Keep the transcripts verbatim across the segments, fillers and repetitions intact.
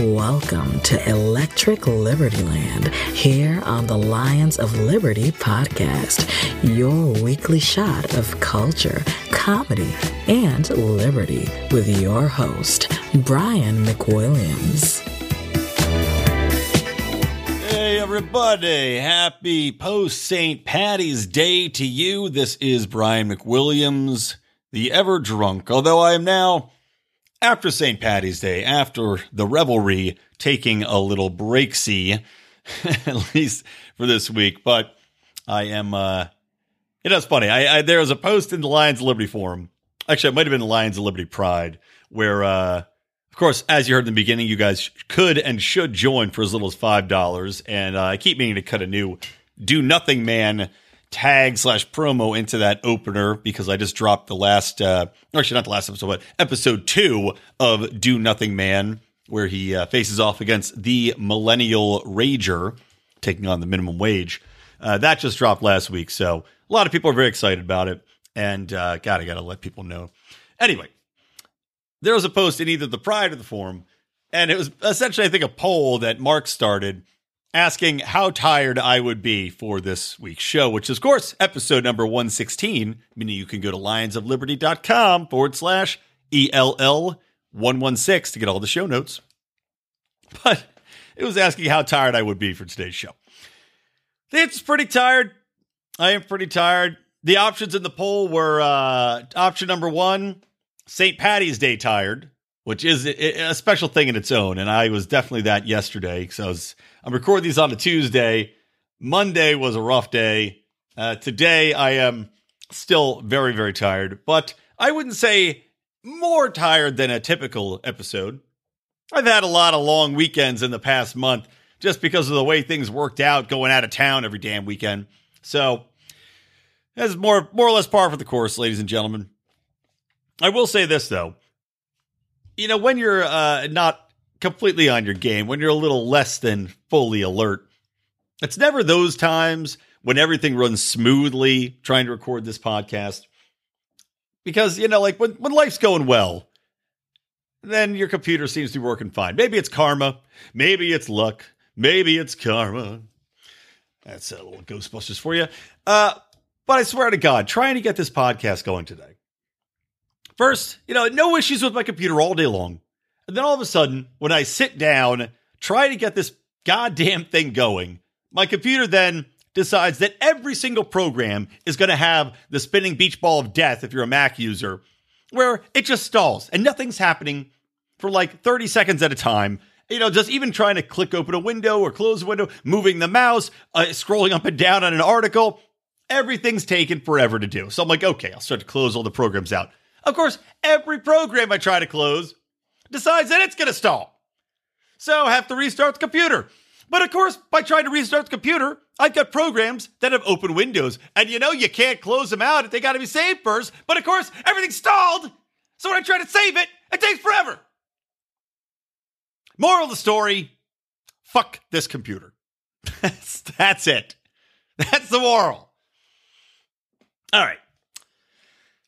Welcome to Electric Liberty Land here on the Lions of Liberty podcast, your weekly shot of culture, comedy, and liberty with your host, Brian McWilliams. Hey, everybody. Happy post-Saint Patty's Day to you. This is Brian McWilliams, the ever drunk, although I am now... after Saint Patty's Day, after the revelry, taking a little break-see, at least for this week. But I am, uh, it is funny. I, I there was a post in the Lions of Liberty forum. Actually, it might have been the Lions of Liberty Pride, where, uh, of course, as you heard in the beginning, you guys could and should join for as little as five dollars. And uh, I keep meaning to cut a new Do Nothing Man tag slash promo into that opener, because I just dropped the last, uh, actually not the last episode, but episode two of Do Nothing Man, where he uh, faces off against the Millennial Rager, taking on the minimum wage. Uh, that just dropped last week, so a lot of people are very excited about it, and uh, God, I gotta let people know. Anyway, there was a post in either the Pride or the forum, and it was essentially, I think, a poll that Mark started, asking how tired I would be for this week's show, which is, of course, episode number one sixteen, meaning you can go to lionsofliberty.com forward slash E L L one sixteen to get all the show notes. But it was asking how tired I would be for today's show. It's pretty tired. I am pretty tired. The options in the poll were uh, option number one, Saint Patty's Day tired, which is a special thing in its own. And I was definitely that yesterday, because I was... I'm recording these on a Tuesday. Monday was a rough day. Uh, today, I am still very, very tired, but I wouldn't say more tired than a typical episode. I've had a lot of long weekends in the past month just because of the way things worked out, going out of town every damn weekend. So that's more, more or less par for the course, ladies and gentlemen. I will say this, though. You know, when you're uh, not... completely on your game, when you're a little less than fully alert, it's never those times when everything runs smoothly trying to record this podcast. Because, you know, like when, when life's going well, then your computer seems to be working fine. Maybe it's karma. Maybe it's luck. Maybe it's karma. That's a little Ghostbusters for you. Uh, but I swear to God, trying to get this podcast going today. First, you know, no issues with my computer all day long. And then all of a sudden, when I sit down, try to get this goddamn thing going, my computer then decides that every single program is going to have the spinning beach ball of death if you're a Mac user, where it just stalls and nothing's happening for like thirty seconds at a time. You know, just even trying to click open a window or close a window, moving the mouse, uh, scrolling up and down on an article. Everything's taken forever to do. So I'm like, okay, I'll start to close all the programs out. Of course, every program I try to close decides that it's going to stall. So I have to restart the computer. But of course, by trying to restart the computer, I've got programs that have open windows. And you know you can't close them out if they got to be saved first. But of course, everything's stalled. So when I try to save it, it takes forever. Moral of the story, fuck this computer. that's, that's it. That's the moral. All right.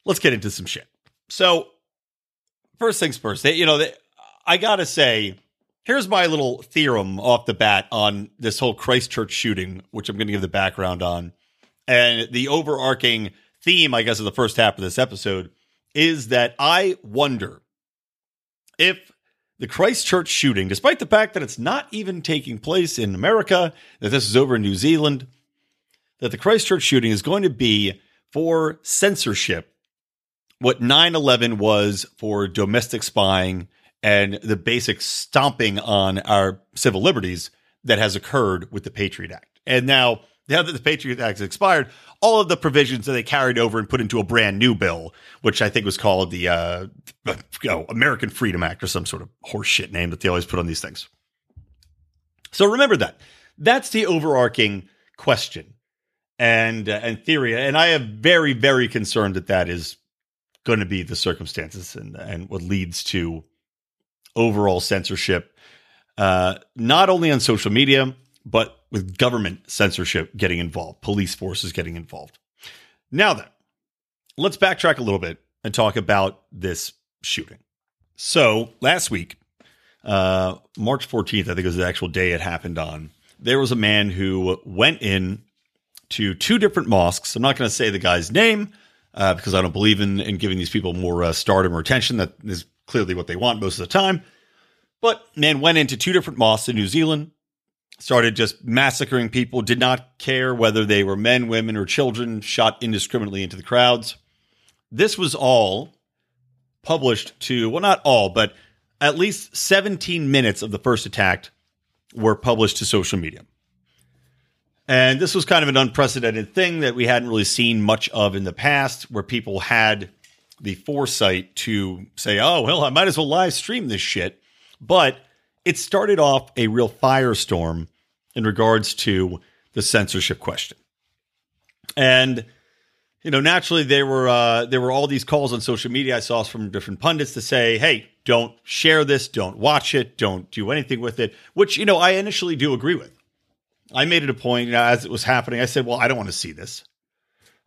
Let's get into some shit. So... first things first, they, you know, they, I got to say, here's my little theorem off the bat on this whole Christchurch shooting, which I'm going to give the background on. And the overarching theme, I guess, of the first half of this episode is that I wonder if the Christchurch shooting, despite the fact that it's not even taking place in America, that this is over in New Zealand, that the Christchurch shooting is going to be for censorship what nine eleven was for domestic spying and the basic stomping on our civil liberties that has occurred with the Patriot Act. And now, now that the Patriot Act has expired, all of the provisions that they carried over and put into a brand new bill, which I think was called the uh, you know, American Freedom Act or some sort of horseshit name that they always put on these things. So remember that. That's the overarching question. and uh, and theory. And I am very, very concerned that that is going to be the circumstances and, and what leads to overall censorship, uh, not only on social media, but with government censorship getting involved, police forces getting involved. Now then, let's backtrack a little bit and talk about this shooting. So last week, uh, March fourteenth, I think was the actual day it happened on, there was a man who went in to two different mosques. I'm not going to say the guy's name uh, because I don't believe in, in giving these people more uh, stardom or attention. That is clearly what they want most of the time. But man went into two different mosques in New Zealand, started just massacring people, did not care whether they were men, women, or children, shot indiscriminately into the crowds. This was all published to, well, not all, but at least seventeen minutes of the first attack were published to social media. And this was kind of an unprecedented thing that we hadn't really seen much of in the past, where people had the foresight to say, oh, well, I might as well live stream this shit. But it started off a real firestorm in regards to the censorship question. And, you know, naturally there were uh, there were all these calls on social media I saw from different pundits to say, hey, don't share this, don't watch it, don't do anything with it, which, you know, I initially do agree with. I made it a point, you know, as it was happening, I said, well, I don't want to see this.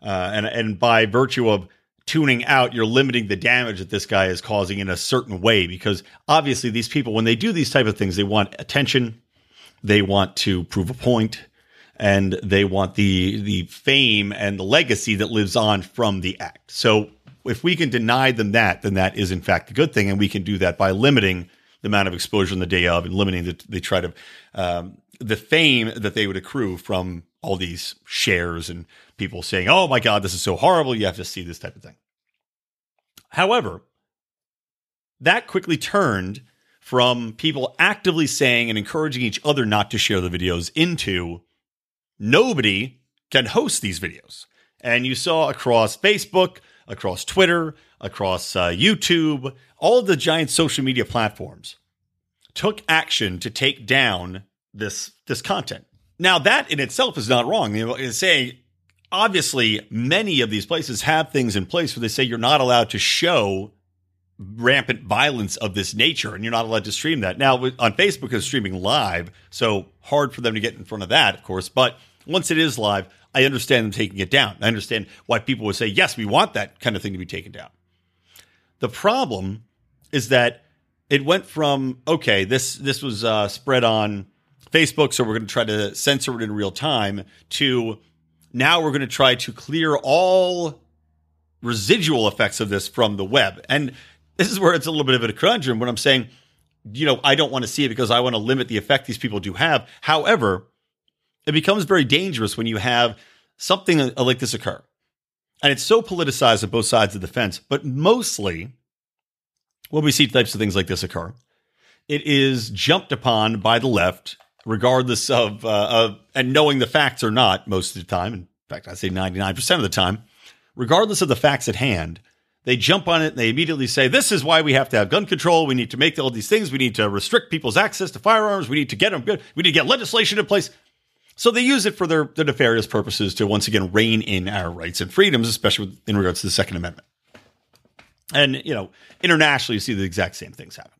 Uh, and, and by virtue of tuning out, you're limiting the damage that this guy is causing in a certain way, because obviously these people, when they do these type of things, they want attention, they want to prove a point, and they want the the fame and the legacy that lives on from the act. So if we can deny them that, then that is in fact a good thing, and we can do that by limiting the amount of exposure on the day of and limiting the, they try to um, the fame that they would accrue from all these shares and people saying, oh my God, this is so horrible, you have to see this type of thing. However, that quickly turned from people actively saying and encouraging each other not to share the videos into nobody can host these videos. And you saw across Facebook, across Twitter, across uh, YouTube, all of the giant social media platforms took action to take down this, this content. Now, that in itself is not wrong. You know, it's saying, obviously, many of these places have things in place where they say you're not allowed to show rampant violence of this nature, and you're not allowed to stream that. Now, on Facebook, it's streaming live, so hard for them to get in front of that, of course. But once it is live, I understand them taking it down. I understand why people would say, yes, we want that kind of thing to be taken down. The problem is that it went from, okay, this, this was uh, spread on Facebook, so we're going to try to censor it in real time, to now we're going to try to clear all residual effects of this from the web. And this is where it's a little bit of a conundrum when I'm saying, you know, I don't want to see it because I want to limit the effect these people do have. However, it becomes very dangerous when you have something like this occur. And it's so politicized on both sides of the fence, but mostly when we see types of things like this occur, it is jumped upon by the left, regardless of, uh, of and knowing the facts or not most of the time, in fact, I say ninety-nine percent of the time, regardless of the facts at hand, they jump on it and they immediately say, this is why we have to have gun control. We need to make all these things. We need to restrict people's access to firearms. We need to get them good. We need to get legislation in place. So they use it for their, their nefarious purposes to once again rein in our rights and freedoms, especially in regards to the Second Amendment. And, you know, internationally, you see the exact same things happen.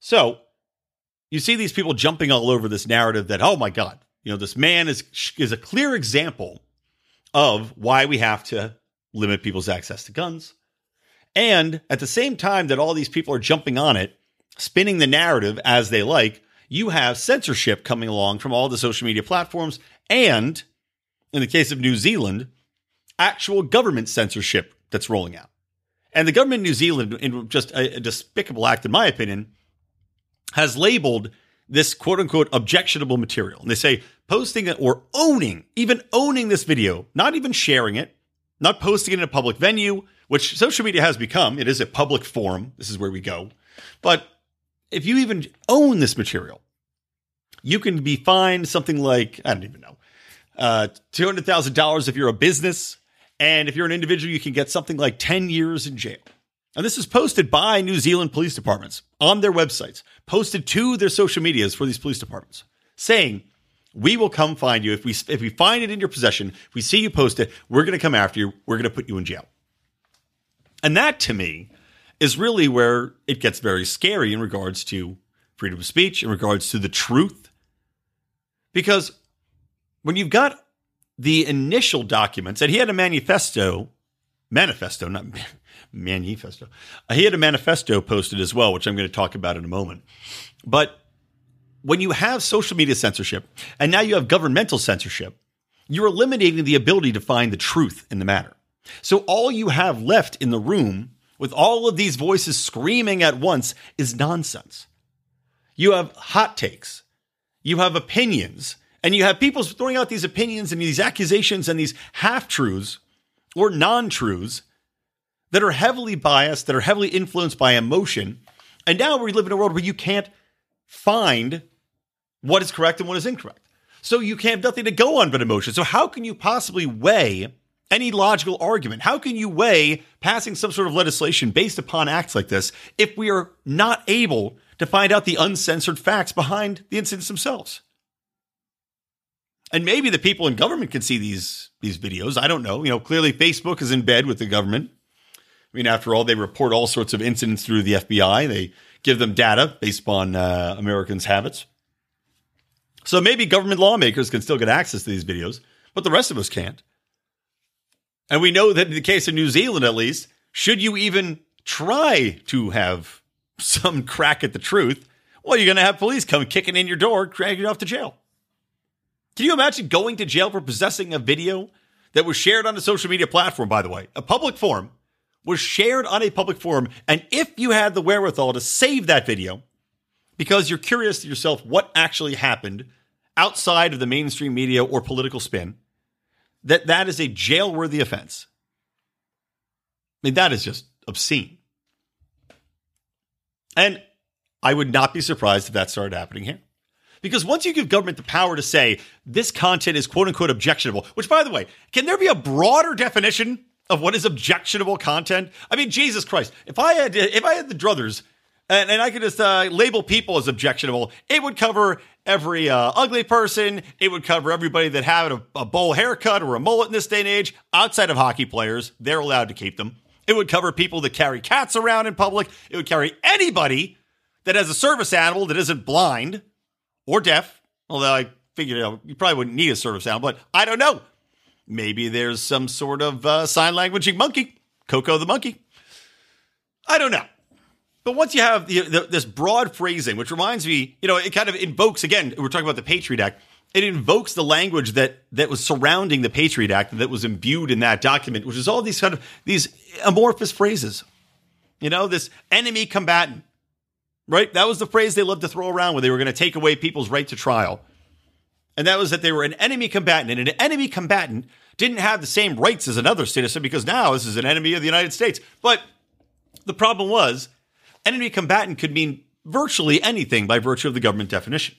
So you see these people jumping all over this narrative that, oh my God, you know, this man is is a clear example of why we have to limit people's access to guns. And at the same time that all these people are jumping on it, spinning the narrative as they like, you have censorship coming along from all the social media platforms. And in the case of New Zealand, actual government censorship that's rolling out. And the government in New Zealand, in just a, a despicable act, in my opinion, has labeled this quote-unquote objectionable material. And they say posting it or owning, even owning this video, not even sharing it, not posting it in a public venue, which social media has become. It is a public forum. This is where we go. But if you even own this material, you can be fined something like, I don't even know, uh, two hundred thousand dollars if you're a business. And if you're an individual, you can get something like ten years in jail. And this is posted by New Zealand police departments on their websites, posted to their social medias for these police departments, saying We will come find you. If we if we find it in your possession, if we see you post it, we're going to come after you. We're going to put you in jail. And that, to me, is really where it gets very scary in regards to freedom of speech, in regards to the truth. Because when you've got the initial documents, and he had a manifesto, manifesto, not manifesto. He had a manifesto posted as well, which I'm going to talk about in a moment. But when you have social media censorship, and now you have governmental censorship, you're eliminating the ability to find the truth in the matter. So all you have left in the room with all of these voices screaming at once is nonsense. You have hot takes. You have opinions. And you have people throwing out these opinions and these accusations and these half-truths or non-truths that are heavily biased, that are heavily influenced by emotion. And now we live in a world where you can't find what is correct and what is incorrect. So you can have nothing to go on but emotion. So how can you possibly weigh any logical argument? How can you weigh passing some sort of legislation based upon acts like this if we are not able to find out the uncensored facts behind the incidents themselves? And maybe the people in government can see these, these videos. I don't know. You know, clearly Facebook is in bed with the government. I mean, after all, they report all sorts of incidents through the F B I. They give them data based upon uh, Americans' habits. So maybe government lawmakers can still get access to these videos, but the rest of us can't. And we know that in the case of New Zealand, at least, should you even try to have some crack at the truth, well, you're going to have police come kicking in your door, dragging you off to jail. Can you imagine going to jail for possessing a video that was shared on a social media platform, by the way, a public forum, was shared on a public forum, and if you had the wherewithal to save that video because you're curious to yourself what actually happened outside of the mainstream media or political spin, that that is a jail-worthy offense. I mean, that is just obscene. And I would not be surprised if that started happening here. Because once you give government the power to say, this content is quote-unquote objectionable, which, by the way, can there be a broader definition of what is objectionable content? I mean, Jesus Christ, if I had if I had the druthers and, and I could just uh, label people as objectionable, it would cover every uh, ugly person. It would cover everybody that had a, a bowl haircut or a mullet in this day and age. Outside of hockey players, they're allowed to keep them. It would cover people that carry cats around in public. It would carry anybody that has a service animal that isn't blind or deaf. Although I figured, you know, you probably wouldn't need a service animal, but I don't know. Maybe there's some sort of uh, sign languaging monkey, Coco the monkey. I don't know. But once you have the, the, this broad phrasing, which reminds me, you know, it kind of invokes, again, we're talking about the Patriot Act. It invokes the language that that was surrounding the Patriot Act that was imbued in that document, which is all these kind of these amorphous phrases. You know, this enemy combatant, right? That was the phrase they loved to throw around when they were going to take away people's right to trial. And that was that they were an enemy combatant, and an enemy combatant didn't have the same rights as another citizen because now this is an enemy of the United States. But the problem was, enemy combatant could mean virtually anything by virtue of the government definition.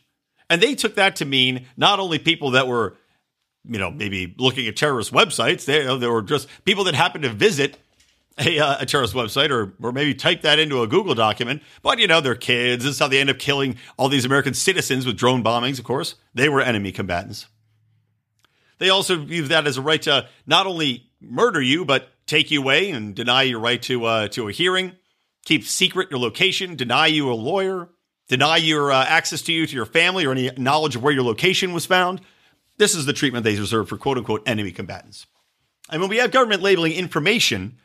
And they took that to mean not only people that were, you know, maybe looking at terrorist websites, they, you know, they were just people that happened to visit a, uh, a terrorist website or or maybe type that into a Google document. But, you know, their kids. This is how they end up killing all these American citizens with drone bombings, of course. They were enemy combatants. They also viewed that as a right to not only murder you, but take you away and deny your right to uh, to a hearing, keep secret your location, deny you a lawyer, deny your uh, access to you, to your family, or any knowledge of where your location was found. This is the treatment they reserve for quote-unquote enemy combatants. And when we have government labeling information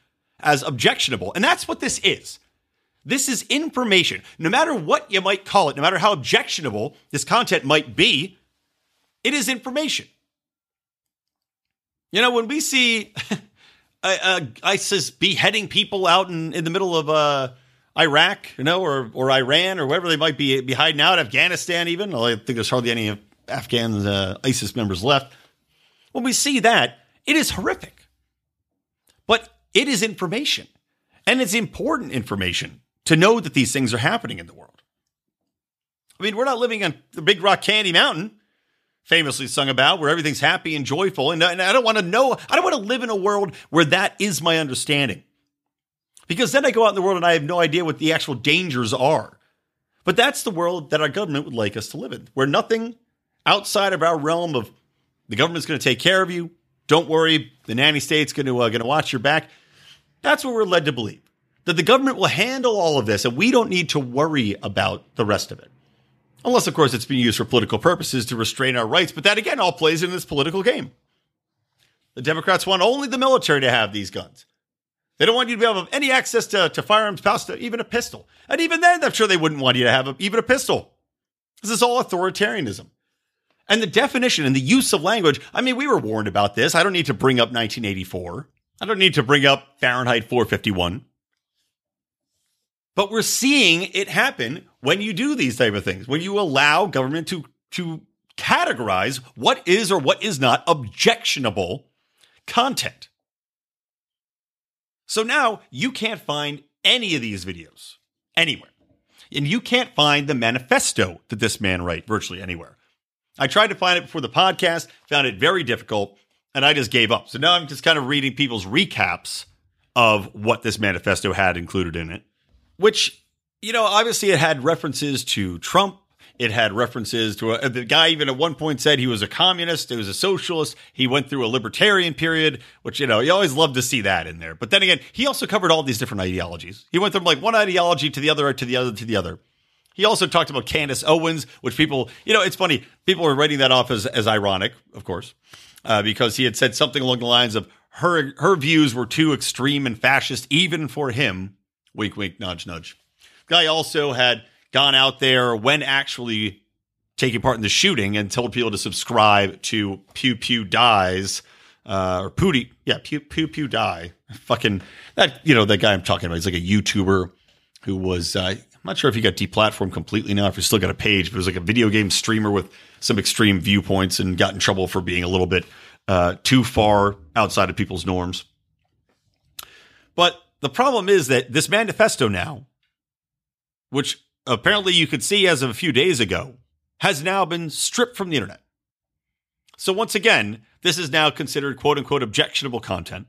as objectionable, and that's what this is. This is information. No matter what you might call it, no matter how objectionable this content might be, it is information. You know, when we see uh, ISIS beheading people out in, in the middle of uh, Iraq, you know, or or Iran, or wherever they might be, be hiding out, Afghanistan even, although I think there's hardly any Afghan uh, ISIS members left. When we see that, it is horrific. But it is information. And it's important information to know that these things are happening in the world. I mean, we're not living on the Big Rock Candy Mountain, famously sung about, where everything's happy and joyful. And, and I don't want to know, I don't want to live in a world where that is my understanding. Because then I go out in the world and I have no idea what the actual dangers are. But that's the world that our government would like us to live in, where nothing outside of our realm of the government's going to take care of you. Don't worry. The nanny state's going to uh, going to watch your back. That's what we're led to believe, that the government will handle all of this and we don't need to worry about the rest of it. Unless, of course, it's being used for political purposes to restrain our rights. But that, again, all plays in this political game. The Democrats want only the military to have these guns. They don't want you to have any access to, to firearms, to even a pistol. And even then, I'm sure they wouldn't want you to have a, even a pistol. This is all authoritarianism. And the definition and the use of language, I mean, we were warned about this. I don't need to bring up nineteen eighty-four. I don't need to bring up Fahrenheit four fifty-one. But we're seeing it happen when you do these type of things, when you allow government to, to categorize what is or what is not objectionable content. So now you can't find any of these videos anywhere. And you can't find the manifesto that this man wrote virtually anywhere. I tried to find it before the podcast, found it very difficult, and I just gave up. So now I'm just kind of reading people's recaps of what this manifesto had included in it, which, you know, obviously it had references to Trump. It had references to a, the guy even at one point said he was a communist. He was a socialist. He went through a libertarian period, which, you know, you always love to see that in there. But then again, he also covered all these different ideologies. He went from like one ideology to the other, to the other, to the other. He also talked about Candace Owens, which people, you know, it's funny. People are writing that off as, as ironic, of course, uh, because he had said something along the lines of her, her views were too extreme and fascist, even for him. Wink, wink, nudge, nudge. The guy also had gone out there when actually taking part in the shooting and told people to subscribe to Pew Pew Dies uh, or Pootie. Yeah, Pew Pew Pew Die. Fucking that, you know, that guy I'm talking about. He's like a YouTuber who was, uh, I'm not sure if he got deplatformed completely now, if he's still got a page, but it was like a video game streamer with some extreme viewpoints and got in trouble for being a little bit uh, too far outside of people's norms. But the problem is that this manifesto now, which apparently you could see as of a few days ago, has now been stripped from the internet. So once again, this is now considered quote unquote objectionable content.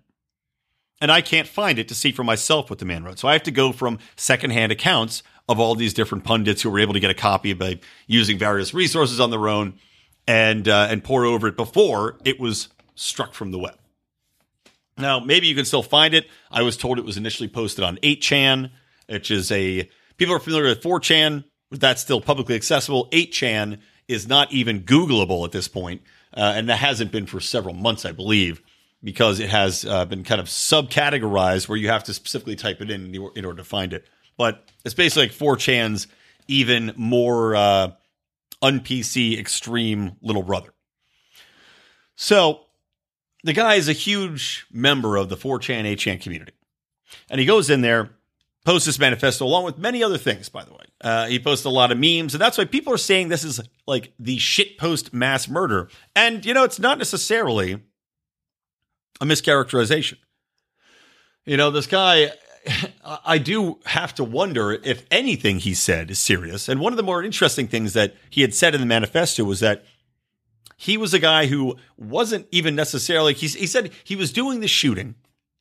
And I can't find it to see for myself what the man wrote. So I have to go from secondhand accounts of all these different pundits who were able to get a copy by using various resources on their own and, uh, and pour over it before it was struck from the web. Now, maybe you can still find it. I was told it was initially posted on eight chan, which is a, people are familiar with four chan, but that's still publicly accessible. eight chan is not even Googleable at this point, uh, and that hasn't been for several months, I believe, because it has uh, been kind of subcategorized where you have to specifically type it in in order to find it. But it's basically like four chan's even more uh, un-P C extreme little brother. So the guy is a huge member of the four chan, eight chan community. And he goes in there, posts this manifesto along with many other things, by the way. Uh, he posts a lot of memes, and that's why people are saying this is like the shitpost mass murder. And, you know, it's not necessarily a mischaracterization. You know, this guy, I do have to wonder if anything he said is serious. And one of the more interesting things that he had said in the manifesto was that he was a guy who wasn't even necessarily, he, he said he was doing the shooting,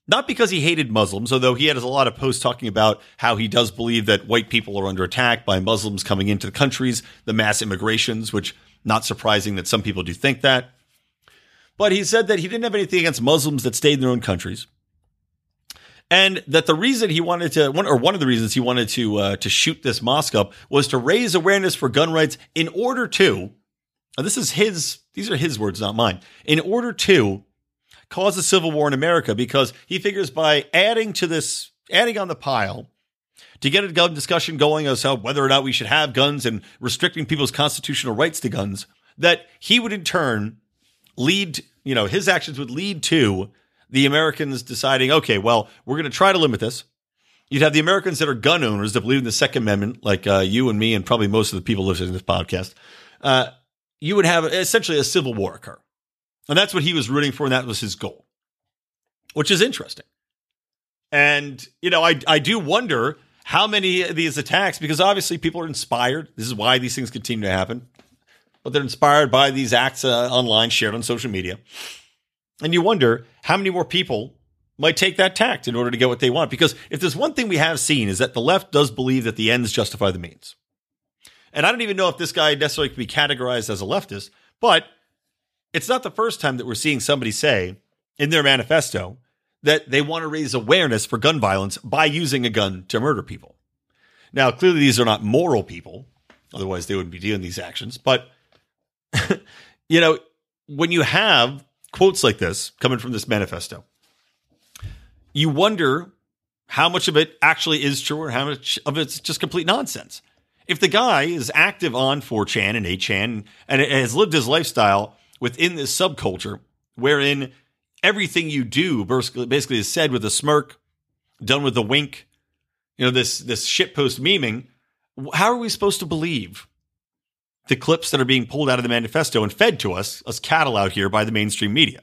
not because he hated Muslims, although he had a lot of posts talking about how he does believe that white people are under attack by Muslims coming into the countries, the mass immigrations, which not surprising that some people do think that. But he said that he didn't have anything against Muslims that stayed in their own countries. And that the reason he wanted to, one, or one of the reasons he wanted to, uh, to shoot this mosque up was to raise awareness for gun rights in order to, this is his, these are his words, not mine, in order to cause a civil war in America, because he figures by adding to this, adding on the pile to get a gun discussion going as to whether or not we should have guns and restricting people's constitutional rights to guns, that he would in turn lead, you know, his actions would lead to the Americans deciding, okay, well, we're going to try to limit this. You'd have the Americans that are gun owners that believe in the Second Amendment, like uh, you and me and probably most of the people listening to this podcast, uh, you would have essentially a civil war occur. And that's what he was rooting for, and that was his goal, which is interesting. And, you know, I, I do wonder how many of these attacks, because obviously people are inspired. This is why these things continue to happen. But they're inspired by these acts uh, online, shared on social media. And you wonder how many more people might take that tact in order to get what they want. Because if there's one thing we have seen is that the left does believe that the ends justify the means. And I don't even know if this guy necessarily could be categorized as a leftist, But it's not the first time that we're seeing somebody say in their manifesto that they want to raise awareness for gun violence by using a gun to murder people. Now, clearly, these are not moral people. Otherwise, they wouldn't be doing these actions. But, you know, when you have quotes like this coming from this manifesto, you wonder how much of it actually is true or how much of it's just complete nonsense. If the guy is active on four chan and eight chan and has lived his lifestyle within this subculture wherein everything you do basically is said with a smirk, done with a wink, you know, this, this shitpost memeing, how are we supposed to believe the clips that are being pulled out of the manifesto and fed to us, us cattle out here, by the mainstream media?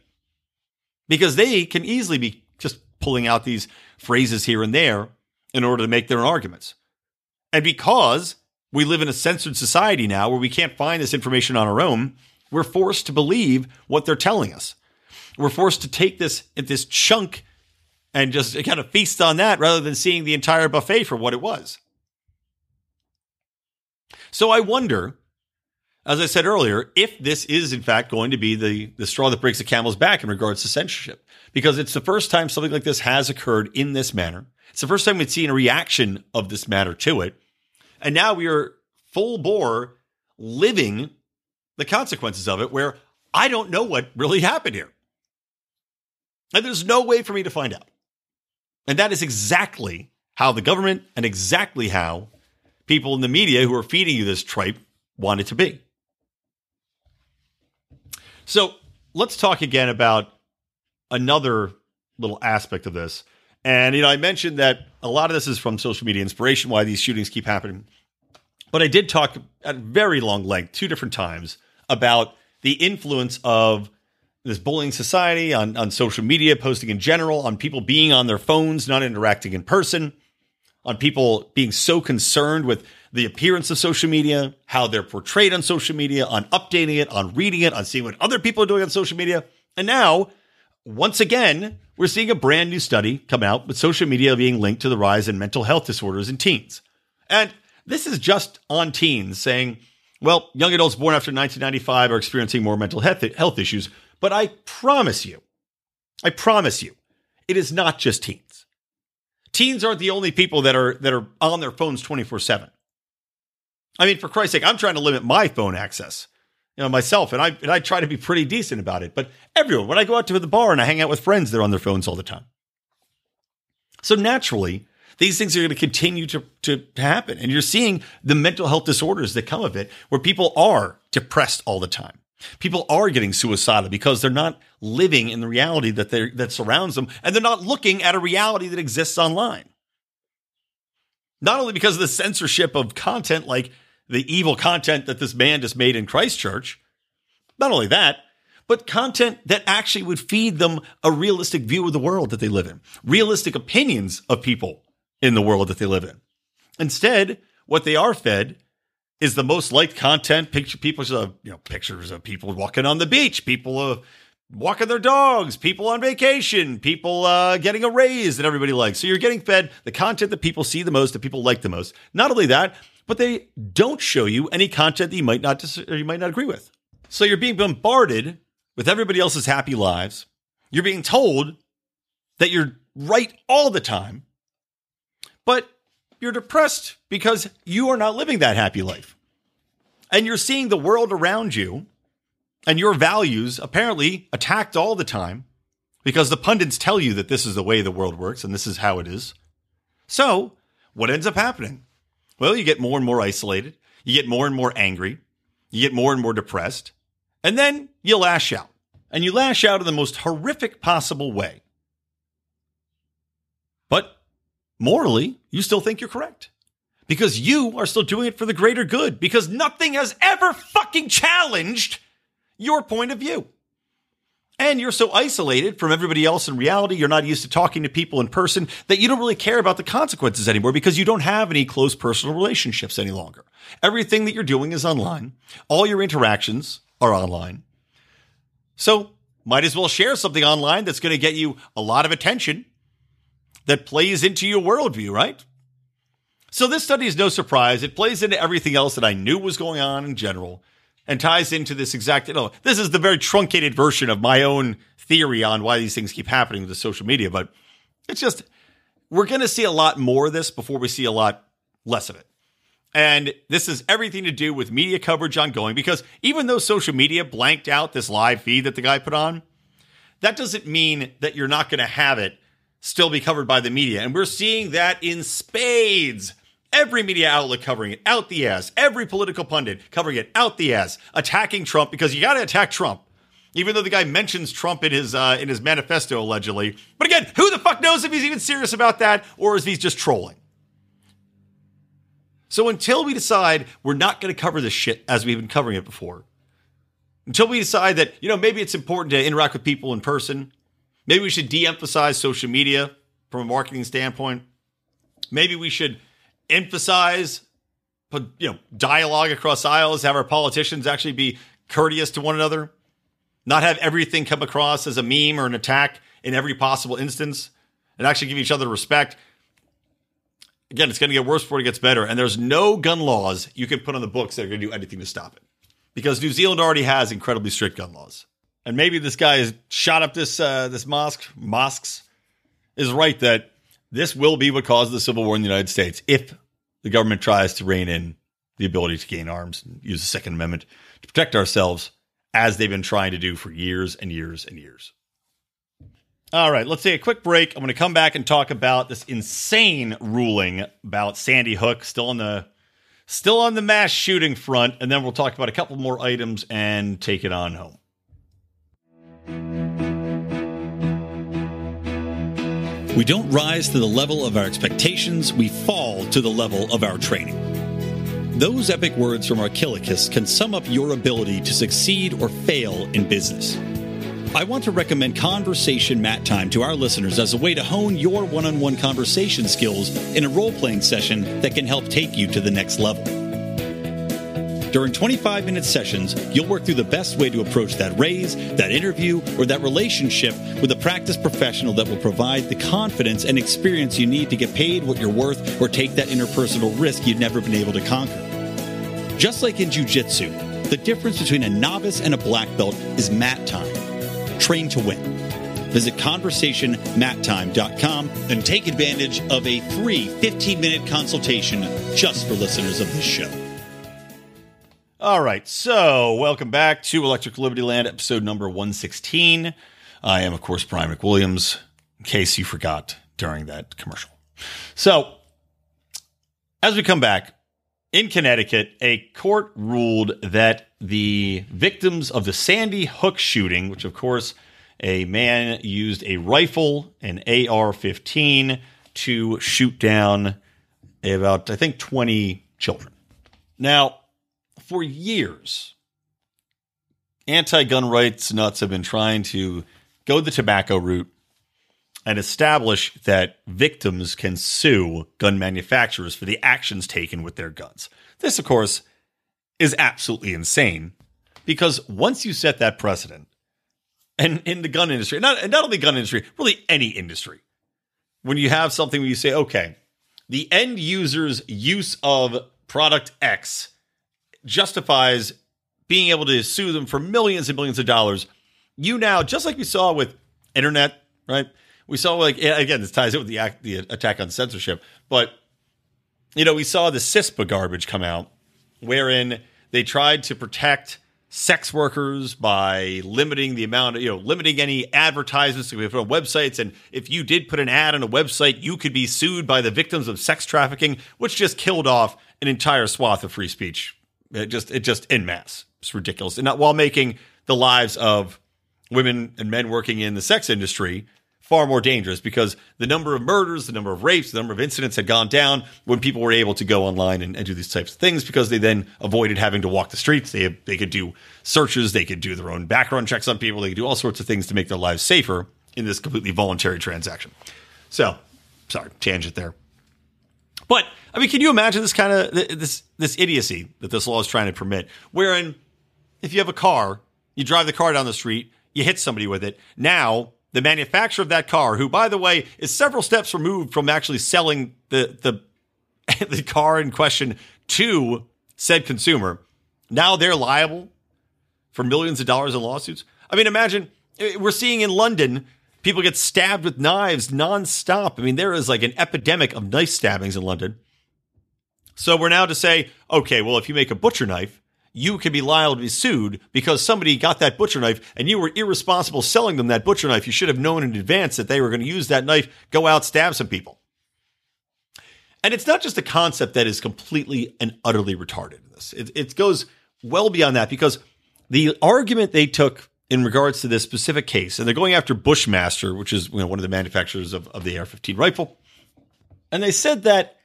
Because they can easily be just pulling out these phrases here and there in order to make their own arguments. And because we live in a censored society now where we can't find this information on our own, we're forced to believe what they're telling us. We're forced to take this, this chunk and just kind of feast on that rather than seeing the entire buffet for what it was. So I wonder, as I said earlier, if this is in fact going to be the, the straw that breaks the camel's back in regards to censorship, because it's the first time something like this has occurred in this manner. It's the first time we've seen a reaction of this matter to it. And now we are full bore living the consequences of it, where I don't know what really happened here. And there's no way for me to find out. And that is exactly how the government and exactly how people in the media who are feeding you this tripe want it to be. So let's talk again about another little aspect of this. And, you know, I mentioned that a lot of this is from social media inspiration, why these shootings keep happening. But I did talk at very long length, two different times, about the influence of this bullying society on, on social media, posting in general, on people being on their phones, not interacting in person, on people being so concerned with the appearance of social media, how they're portrayed on social media, on updating it, on reading it, on seeing what other people are doing on social media. And now, once again, we're seeing a brand new study come out with social media being linked to the rise in mental health disorders in teens. And this is just on teens saying, well, young adults born after nineteen ninety-five are experiencing more mental health, health issues. But I promise you, I promise you, it is not just teens. Teens aren't the only people that are that are on their phones twenty-four seven. I mean, for Christ's sake, I'm trying to limit my phone access, you know, myself, and I and I try to be pretty decent about it. But everyone, when I go out to the bar and I hang out with friends, they're on their phones all the time. So naturally, these things are going to continue to, to, to happen. And you're seeing the mental health disorders that come of it, where people are depressed all the time. People are getting suicidal because they're not living in the reality that they that surrounds them, and they're not looking at a reality that exists online. Not only because of the censorship of content, like the evil content that this man just made in Christchurch, not only that, but content that actually would feed them a realistic view of the world that they live in, realistic opinions of people in the world that they live in. Instead, what they are fed is the most liked content, picture people, you know, pictures of people walking on the beach, people uh, walking their dogs, people on vacation, people uh, getting a raise that everybody likes. So you're getting fed the content that people see the most, that people like the most. Not only that, but they don't show you any content that you might not dis- or you might not agree with. So you're being bombarded with everybody else's happy lives. You're being told that you're right all the time, but you're depressed because you are not living that happy life. And you're seeing the world around you and your values apparently attacked all the time because the pundits tell you that this is the way the world works and this is how it is. So what ends up happening? Well, you get more and more isolated. You get more and more angry. You get more and more depressed. And then you lash out. And you lash out in the most horrific possible way. But morally, you still think you're correct because you are still doing it for the greater good, because nothing has ever fucking challenged your point of view. And you're so isolated from everybody else in reality, you're not used to talking to people in person, that you don't really care about the consequences anymore because you don't have any close personal relationships any longer. Everything that you're doing is online. All your interactions are online. So might as well share something online that's going to get you a lot of attention that plays into your worldview, right? So this study is no surprise. It plays into everything else that I knew was going on in general. and ties into this exact, you know, this is the very truncated version of my own theory on why these things keep happening with the social media. But it's just, we're going to see a lot more of this before we see a lot less of it. And this is everything to do with media coverage ongoing, because even though social media blanked out this live feed that the guy put on, that doesn't mean that you're not going to have it still be covered by the media. And we're seeing that in spades. Every media outlet covering it out the ass. Every political pundit covering it out the ass. Attacking Trump, because you got to attack Trump, even though the guy mentions Trump in his uh, in his manifesto allegedly. But again, who the fuck knows if he's even serious about that or if he's just trolling? So until we decide we're not going to cover this shit as we've been covering it before, until we decide that, you know, maybe it's important to interact with people in person, maybe we should de-emphasize social media from a marketing standpoint, maybe we should emphasize, you know, dialogue across aisles, have our politicians actually be courteous to one another, not have everything come across as a meme or an attack in every possible instance, and actually give each other respect. Again, it's going to get worse before it gets better, and there's no gun laws you can put on the books that are going to do anything to stop it, because New Zealand already has incredibly strict gun laws. And maybe this guy has shot up this uh, this mosque, mosques, is right that this will be what causes the civil war in the United States if the government tries to rein in the ability to gain arms and use the Second Amendment to protect ourselves, as they've been trying to do for years and years and years. All right, let's take a quick break. I'm going to come back and talk about this insane ruling about Sandy Hook, still on the still on the mass shooting front, and then we'll talk about a couple more items and take it on home. We don't rise to the level of our expectations, we fall to the level of our training. Those epic words from Archilochus can sum up your ability to succeed or fail in business. I want to recommend Conversation Mat Time to our listeners as a way to hone your one-on-one conversation skills in a role-playing session that can help take you to the next level. During twenty-five minute sessions, you'll work through the best way to approach that raise, that interview, or that relationship with a practice professional that will provide the confidence and experience you need to get paid what you're worth or take that interpersonal risk you've never been able to conquer. Just like in jiu-jitsu, the difference between a novice and a black belt is mat time. Train to win. Visit conversation mat time dot com and take advantage of a free fifteen minute consultation just for listeners of this show. All right, so welcome back to Electric Liberty Land, episode number one sixteen. I am, of course, Brian McWilliams, in case you forgot during that commercial. So, as we come back, in Connecticut, a court ruled that the victims of the Sandy Hook shooting, which, of course, a man used a rifle, an A R fifteen, to shoot down about, I think, twenty children. Now, for years, anti-gun rights nuts have been trying to go the tobacco route and establish that victims can sue gun manufacturers for the actions taken with their guns. This, of course, is absolutely insane, because once you set that precedent, and in the gun industry, not, and not only gun industry, really any industry, when you have something where you say, okay, the end user's use of product X justifies being able to sue them for millions and millions of dollars. You now, just like we saw with internet, right? We saw, like, again, this ties in with the act, the attack on censorship, but, you know, we saw the CISPA garbage come out, wherein they tried to protect sex workers by limiting the amount of, you know, limiting any advertisements to be put on websites. And if you did put an ad on a website, you could be sued by the victims of sex trafficking, which just killed off an entire swath of free speech. It just, it just en masse. It's ridiculous. And not, while making the lives of women and men working in the sex industry far more dangerous, because the number of murders, the number of rapes, the number of incidents had gone down when people were able to go online and, and do these types of things, because they then avoided having to walk the streets. They, they could do searches. They could do their own background checks on people. They could do all sorts of things to make their lives safer in this completely voluntary transaction. So, sorry, tangent there. But, I mean, can you imagine this kind of, this this idiocy that this law is trying to permit, wherein if you have a car, you drive the car down the street, you hit somebody with it. Now, the manufacturer of that car, who, by the way, is several steps removed from actually selling the the, the car in question to said consumer, now they're liable for millions of dollars in lawsuits? I mean, imagine we're seeing in London, people get stabbed with knives nonstop. I mean, there is like an epidemic of knife stabbings in London. So we're now to say, okay, well, if you make a butcher knife, you can be liable to be sued because somebody got that butcher knife and you were irresponsible selling them that butcher knife. You should have known in advance that they were going to use that knife, go out, stab some people. And it's not just a concept that is completely and utterly retarded in this. It, it goes well beyond that, because the argument they took in regards to this specific case, and they're going after Bushmaster, which is, you know, one of the manufacturers of, of the A R fifteen rifle. And they said that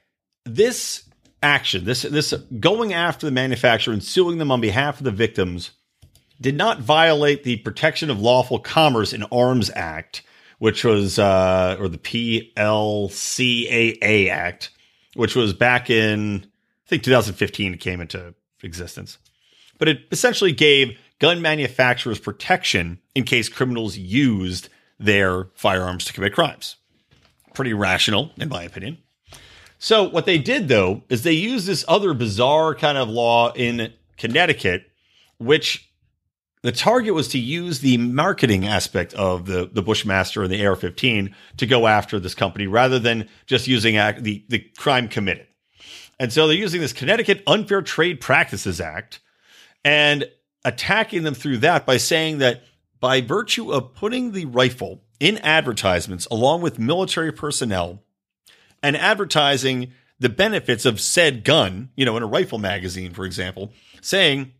this action, this, this going after the manufacturer and suing them on behalf of the victims, did not violate the Protection of Lawful Commerce in Arms Act, which was, uh, or the P L C A A Act, which was back in, I think, two thousand fifteen, it came into existence. But it essentially gave gun manufacturers protection in case criminals used their firearms to commit crimes. Pretty rational, in my opinion. So what they did, though, is they used this other bizarre kind of law in Connecticut, which the target was to use the marketing aspect of the, the Bushmaster and the A R fifteen to go after this company rather than just using act, the, the crime committed. And so they're using this Connecticut Unfair Trade Practices Act and attacking them through that by saying that by virtue of putting the rifle in advertisements along with military personnel and advertising the benefits of said gun, you know, in a rifle magazine, for example, saying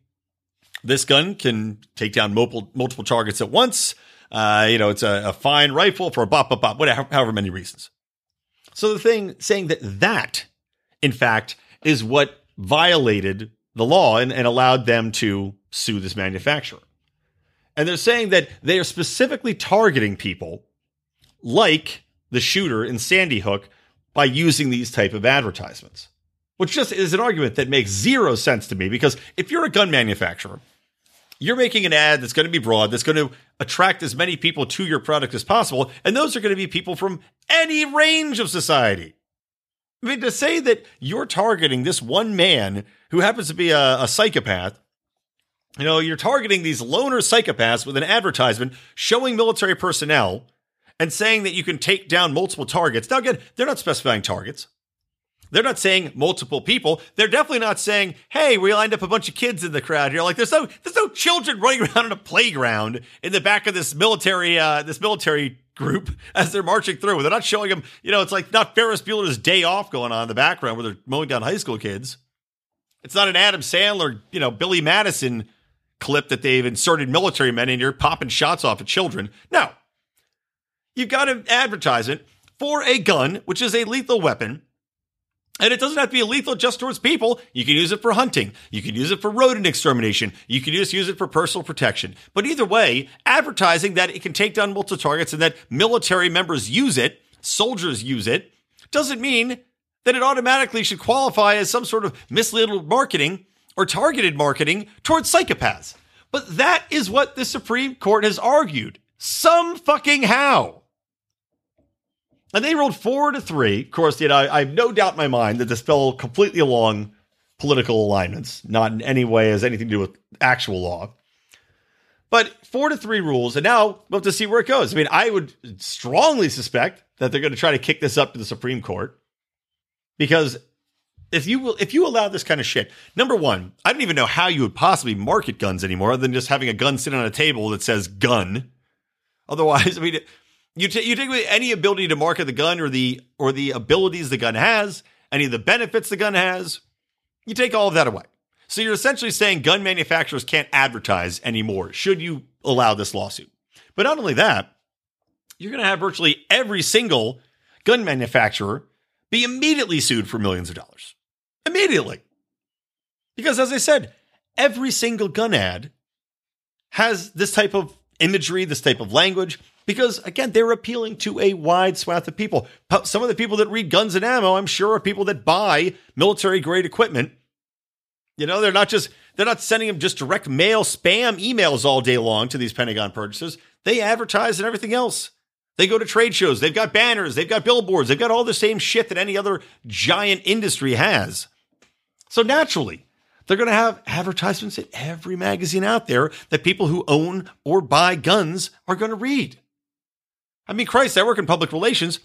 this gun can take down multiple, multiple targets at once. Uh, you know, it's a, a fine rifle for a bop, bop, bop, whatever, however many reasons. So the thing saying that that, in fact, is what violated the law and, and allowed them to sue this manufacturer. And they're saying that they are specifically targeting people like the shooter in Sandy Hook by using these type of advertisements, which just is an argument that makes zero sense to me, because if you're a gun manufacturer, you're making an ad that's going to be broad, that's going to attract as many people to your product as possible, and those are going to be people from any range of society. I mean, to say that you're targeting this one man who happens to be a, a psychopath, you know, you're targeting these loner psychopaths with an advertisement showing military personnel and saying that you can take down multiple targets. Now, again, they're not specifying targets. They're not saying multiple people. They're definitely not saying, hey, we lined up a bunch of kids in the crowd here. Like, there's no there's no children running around on a playground in the back of this military uh, this military group as they're marching through. They're not showing them, you know, it's like not Ferris Bueller's Day Off going on in the background where they're mowing down high school kids. It's not an Adam Sandler, you know, Billy Madison clip that they've inserted military men in here popping shots off at children. No. You've got an advertisement for a gun, which is a lethal weapon, and it doesn't have to be lethal just towards people. You can use it for hunting. You can use it for rodent extermination. You can just use it for personal protection. But either way, advertising that it can take down multiple targets and that military members use it, soldiers use it, doesn't mean that it automatically should qualify as some sort of misleading marketing or targeted marketing towards psychopaths. But that is what the Supreme Court has argued. Some fucking how. And they ruled four to three. Of course, you know, I, I have no doubt in my mind that this fell completely along political alignments, not in any way has anything to do with actual law. But four to three rules, and now we'll have to see where it goes. I mean, I would strongly suspect that they're going to try to kick this up to the Supreme Court, because if you will, if you allow this kind of shit, number one, I don't even know how you would possibly market guns anymore other than just having a gun sit on a table that says gun. Otherwise, I mean, you t- you take away any ability to market the gun or the or the abilities the gun has, any of the benefits the gun has, you take all of that away. So you're essentially saying gun manufacturers can't advertise anymore should you allow this lawsuit. But not only that, you're going to have virtually every single gun manufacturer be immediately sued for millions of dollars. Immediately. Because as I said, every single gun ad has this type of imagery, this type of language, because again, they're appealing to a wide swath of people. Some of the people that read guns and ammo, I'm sure, are people that buy military grade equipment. You know, they're not just, they're not sending them just direct mail spam emails all day long to these Pentagon purchases. They advertise and everything else. They go to trade shows. They've got banners. They've got billboards. They've got all the same shit that any other giant industry has. So naturally, They're going to have advertisements in every magazine out there that people who own or buy guns are going to read. I mean, Christ, I work in public relations.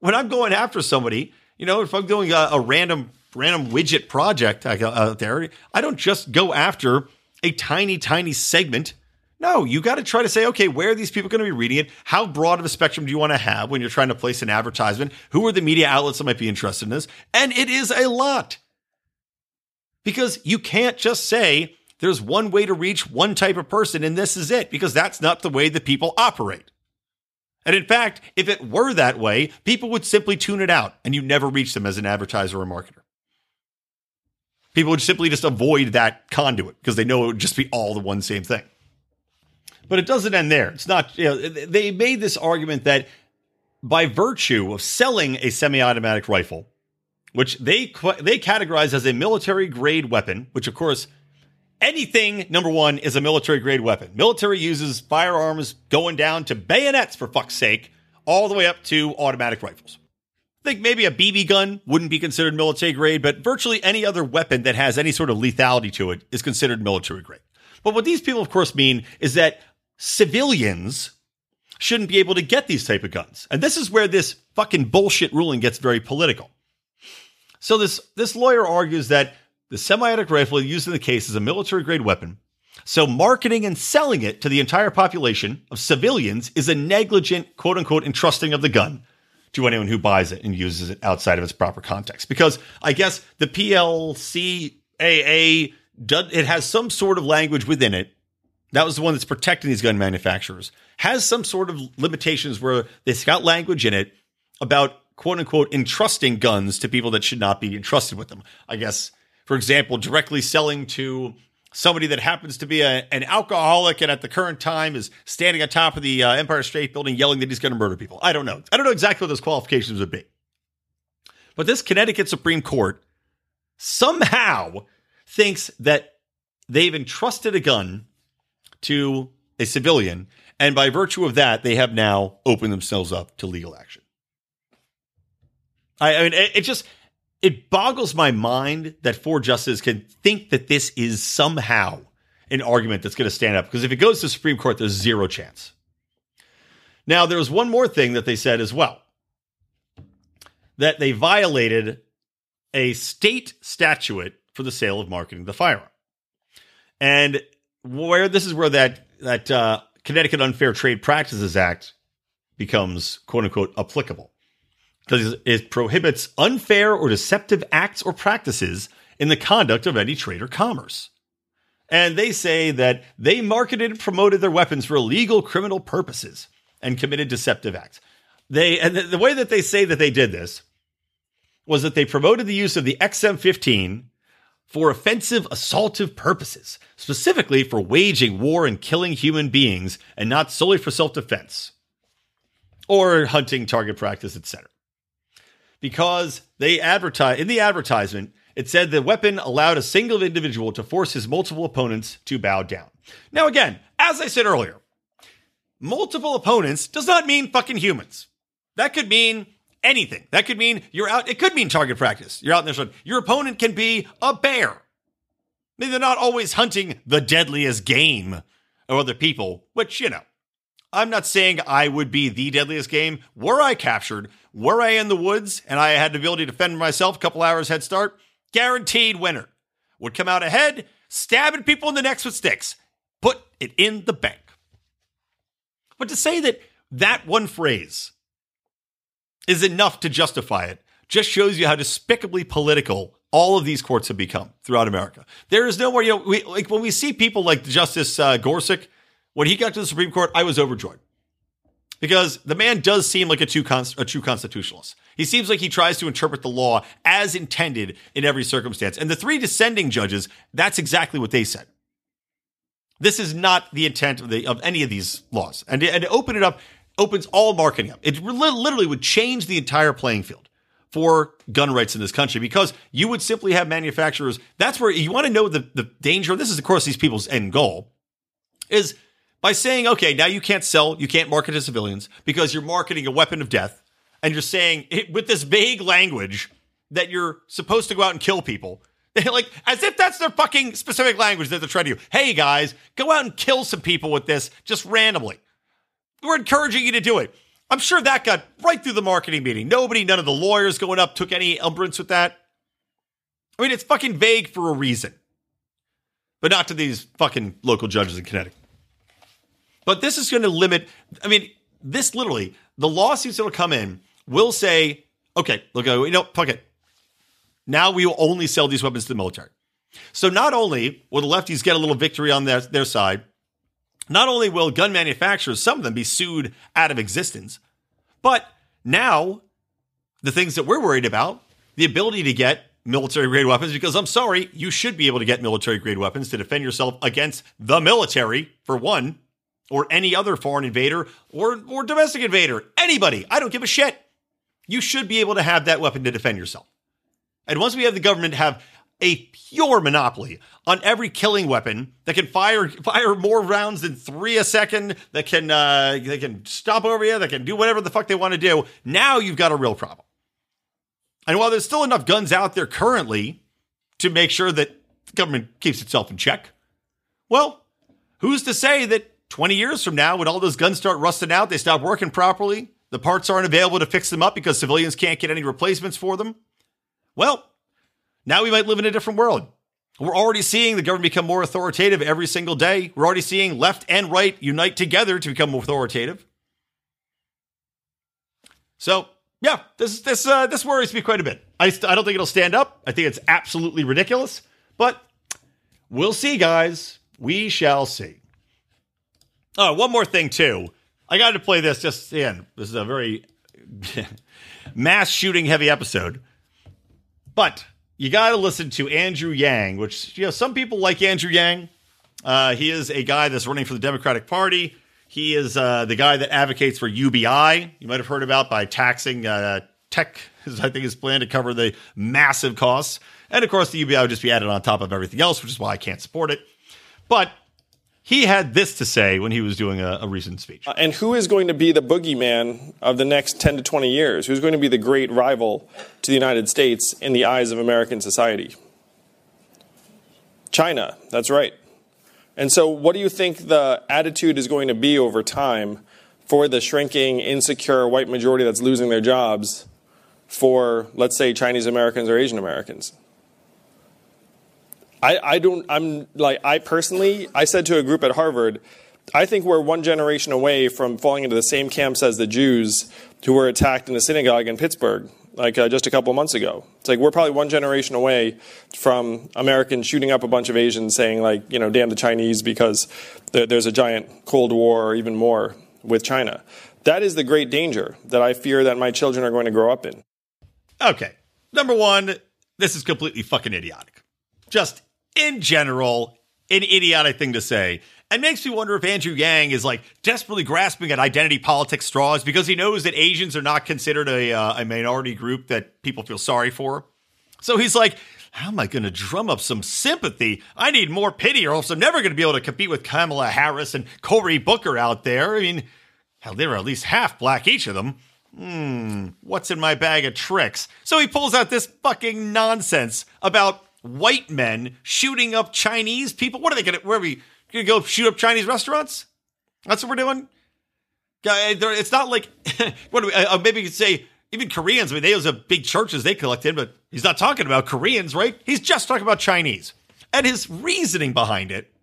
When I'm going after somebody, you know, if I'm doing a, a random random widget project out there, I don't just go after a tiny, tiny segment. No, you got to try to say, okay, where are these people going to be reading it? How broad of a spectrum do you want to have when you're trying to place an advertisement? Who are the media outlets that might be interested in this? And it is a lot. Because you can't just say there's one way to reach one type of person and this is it, because that's not the way that people operate. And in fact, if it were that way, people would simply tune it out and you never reach them as an advertiser or marketer. People would simply just avoid that conduit because they know it would just be all the one same thing. But it doesn't end there. It's not, you know, they made this argument that by virtue of selling a semi-automatic rifle, which they they categorize as a military-grade weapon, which, of course, anything, number one, is a military-grade weapon. Military uses firearms going down to bayonets, for fuck's sake, all the way up to automatic rifles. I think maybe a B B gun wouldn't be considered military-grade, but virtually any other weapon that has any sort of lethality to it is considered military-grade. But what these people, of course, mean is that civilians shouldn't be able to get these type of guns. And this is where this fucking bullshit ruling gets very political. So this, this lawyer argues that the semi-automatic rifle used in the case is a military-grade weapon, so marketing and selling it to the entire population of civilians is a negligent, quote-unquote, entrusting of the gun to anyone who buys it and uses it outside of its proper context. Because I guess the P L C A A, it has some sort of language within it. That was the one that's protecting these gun manufacturers. Has some sort of limitations where it's got language in it about quote-unquote, entrusting guns to people that should not be entrusted with them. I guess, for example, directly selling to somebody that happens to be a, an alcoholic and at the current time is standing on top of the uh, Empire State Building yelling that he's going to murder people. I don't know. I don't know exactly what those qualifications would be. But this Connecticut Supreme Court somehow thinks that they've entrusted a gun to a civilian, and by virtue of that, they have now opened themselves up to legal action. I mean, it just, it boggles my mind that four justices can think that this is somehow an argument that's going to stand up. Because if it goes to the Supreme Court, there's zero chance. Now, there was one more thing that they said as well, that they violated a state statute for the sale of marketing the firearm. And where this is where that, that uh, Connecticut Unfair Trade Practices Act becomes, quote unquote, applicable. Because it prohibits unfair or deceptive acts or practices in the conduct of any trade or commerce. And they say that they marketed and promoted their weapons for illegal criminal purposes and committed deceptive acts. They and the, the way that they say that they did this was that they promoted the use of the X M fifteen for offensive, assaultive purposes, specifically for waging war and killing human beings and not solely for self-defense or hunting, target practice, et cetera. Because they advertise in the advertisement, it said the weapon allowed a single individual to force his multiple opponents to bow down. Now, again, as I said earlier, multiple opponents does not mean fucking humans. That could mean anything. That could mean you're out. It could mean target practice. You're out in there. Your opponent can be a bear. I mean, they're not always hunting the deadliest game of other people, which, you know, I'm not saying I would be the deadliest game. Were I captured, were I in the woods, and I had the ability to defend myself, a couple hours head start, guaranteed winner. Would come out ahead, stabbing people in the necks with sticks. Put it in the bank. But to say that that one phrase is enough to justify it just shows you how despicably political all of these courts have become throughout America. There is nowhere, you know, we, like when we see people like Justice uh, Gorsuch, when he got to the Supreme Court, I was overjoyed because the man does seem like a true, cons- a true constitutionalist. He seems like he tries to interpret the law as intended in every circumstance. And the three dissenting judges, that's exactly what they said. This is not the intent of, the, of any of these laws. And, and to open it up, opens all marketing up. It li- literally would change the entire playing field for gun rights in this country because you would simply have manufacturers. That's where you want to know the, the danger. This is, of course, these people's end goal is by saying, okay, now you can't sell, you can't market to civilians because you're marketing a weapon of death, and you're saying it, with this vague language that you're supposed to go out and kill people, They like as if that's their fucking specific language that they're trying to do. Hey, guys, go out and kill some people with this just randomly. We're encouraging you to do it. I'm sure that got right through the marketing meeting. Nobody, none of the lawyers going up took any umbrance with that. I mean, it's fucking vague for a reason. But not to these fucking local judges in Connecticut. But this is going to limit, I mean, this literally, the lawsuits that will come in will say, okay, look, you know, fuck it. Now we will only sell these weapons to the military. So not only will the lefties get a little victory on their, their side, not only will gun manufacturers, some of them, be sued out of existence, but now the things that we're worried about, the ability to get military-grade weapons, because I'm sorry, you should be able to get military-grade weapons to defend yourself against the military, for one, or any other foreign invader or, or domestic invader. Anybody. I don't give a shit. You should be able to have that weapon to defend yourself. And once we have the government have a pure monopoly on every killing weapon that can fire fire more rounds than three a second, that can uh, they can stop over you, that can do whatever the fuck they want to do, now you've got a real problem. And while there's still enough guns out there currently to make sure that the government keeps itself in check, well, who's to say that twenty years from now, when all those guns start rusting out, they stop working properly, the parts aren't available to fix them up because civilians can't get any replacements for them? Well, now we might live in a different world. We're already seeing the government become more authoritative every single day. We're already seeing left and right unite together to become more authoritative. So, yeah, this this uh, this worries me quite a bit. I, st- I don't think it'll stand up. I think it's absolutely ridiculous. But we'll see, guys. We shall see. Oh, one more thing, too. I got to play this just in. This is a very mass shooting heavy episode. But you got to listen to Andrew Yang, which, you know, some people like Andrew Yang. Uh, he is a guy that's running for the Democratic Party. He is uh, the guy that advocates for U B I. You might have heard about by taxing uh, tech, is, I think, his plan to cover the massive costs. And, of course, the U B I would just be added on top of everything else, which is why I can't support it. But he had this to say when he was doing a, a recent speech. Uh, and who is going to be the boogeyman of the next ten to twenty years? Who's going to be the great rival to the United States in the eyes of American society? China, that's right. And so what do you think the attitude is going to be over time for the shrinking, insecure white majority that's losing their jobs for, let's say, Chinese Americans or Asian Americans? I, I don't, I'm like, I personally, I said to a group at Harvard, I think we're one generation away from falling into the same camps as the Jews who were attacked in a synagogue in Pittsburgh, like uh, just a couple months ago. It's like, we're probably one generation away from Americans shooting up a bunch of Asians saying, like, you know, damn the Chinese because there, there's a giant Cold War or even more with China. That is the great danger that I fear that my children are going to grow up in. Okay. Number one, this is completely fucking idiotic. Just in general, an idiotic thing to say. And makes me wonder if Andrew Yang is, like, desperately grasping at identity politics straws because he knows that Asians are not considered a, uh, a minority group that people feel sorry for. So he's like, how am I going to drum up some sympathy? I need more pity or else I'm never going to be able to compete with Kamala Harris and Cory Booker out there. I mean, hell, they were at least half black, each of them. Hmm, what's in my bag of tricks? So he pulls out this fucking nonsense about white men shooting up Chinese people. What are they going to, where are we going to go shoot up Chinese restaurants? That's what we're doing. It's not like, what do we, uh, maybe you could say even Koreans, I mean, they was a big churches they collect in, but he's not talking about Koreans, right? He's just talking about Chinese and his reasoning behind it,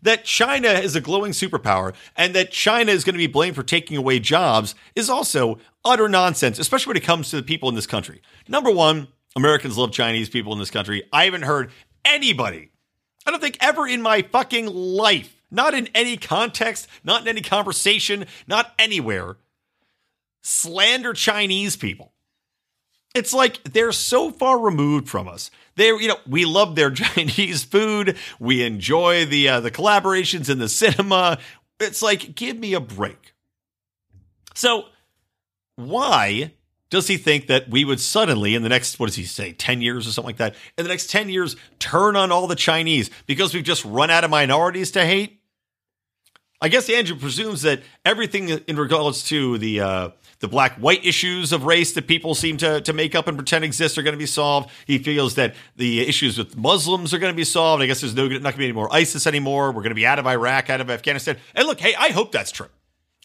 that China is a glowing superpower and that China is going to be blamed for taking away jobs is also utter nonsense, especially when it comes to the people in this country. Number one, Americans love Chinese people in this country. I haven't heard anybody, I don't think ever in my fucking life, not in any context, not in any conversation, not anywhere, slander Chinese people. It's like they're so far removed from us. They're, you know, we love their Chinese food. We enjoy the uh, the collaborations in the cinema. It's like, give me a break. So why does he think that we would suddenly, in the next, what does he say, ten years or something like that, in the next ten years, turn on all the Chinese because we've just run out of minorities to hate? I guess Andrew presumes that everything in regards to the uh, the black-white issues of race that people seem to, to make up and pretend exist are going to be solved. He feels that the issues with Muslims are going to be solved. I guess there's no, not going to be any more ISIS anymore. We're going to be out of Iraq, out of Afghanistan. And look, hey, I hope that's true.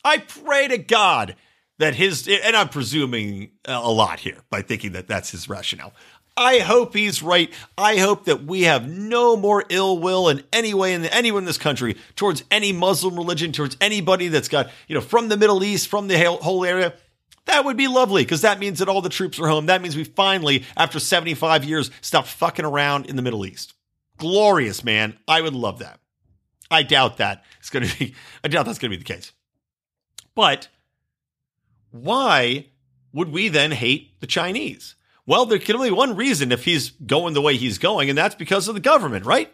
I pray to God that his, and I'm presuming a lot here by thinking that that's his rationale. I hope he's right. I hope that we have no more ill will in any way in the, anyone in this country towards any Muslim religion, towards anybody that's got, you know, from the Middle East, from the whole area. That would be lovely because that means that all the troops are home. That means we finally, after seventy-five years, stop fucking around in the Middle East. Glorious, man. I would love that. I doubt that it's going to be, I doubt that's going to be the case. But why would we then hate the Chinese? Well, there can only be one reason if he's going the way he's going, and that's because of the government, right?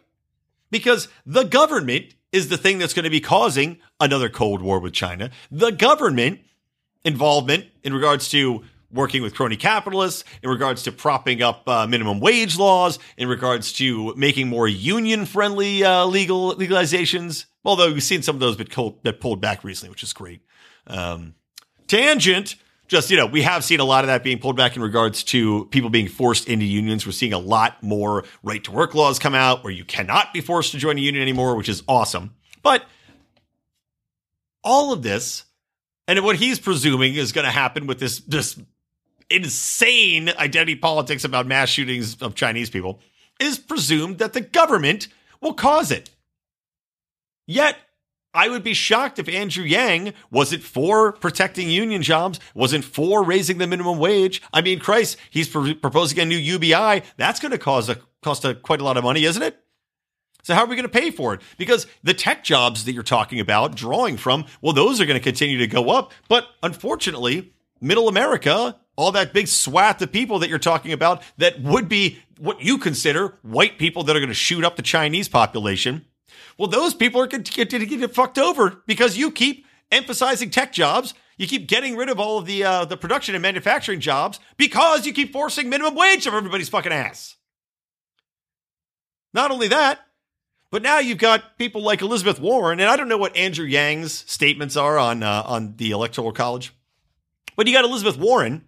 Because the government is the thing that's going to be causing another Cold War with China. The government involvement in regards to working with crony capitalists, in regards to propping up uh, minimum wage laws, in regards to making more union-friendly uh, legal legalizations, although we've seen some of those that pulled back recently, which is great. Um, tangent. Just, you know, we have seen a lot of that being pulled back in regards to people being forced into unions. We're seeing a lot more right to work laws come out where you cannot be forced to join a union anymore, which is awesome. But all of this and what he's presuming is going to happen with this, this insane identity politics about mass shootings of Chinese people is presumed that the government will cause it. Yet, I would be shocked if Andrew Yang wasn't for protecting union jobs, wasn't for raising the minimum wage. I mean, Christ, he's pr- proposing a new U B I. That's going to cause a, cost a, quite a lot of money, isn't it? So how are we going to pay for it? Because the tech jobs that you're talking about, drawing from, well, those are going to continue to go up. But unfortunately, middle America, all that big swath of people that you're talking about that would be what you consider white people that are going to shoot up the Chinese population, well, those people are going to get fucked over because you keep emphasizing tech jobs. You keep getting rid of all of the uh, the production and manufacturing jobs because you keep forcing minimum wage on everybody's fucking ass. Not only that, but now you've got people like Elizabeth Warren, and I don't know what Andrew Yang's statements are on uh, on the Electoral College, but you got Elizabeth Warren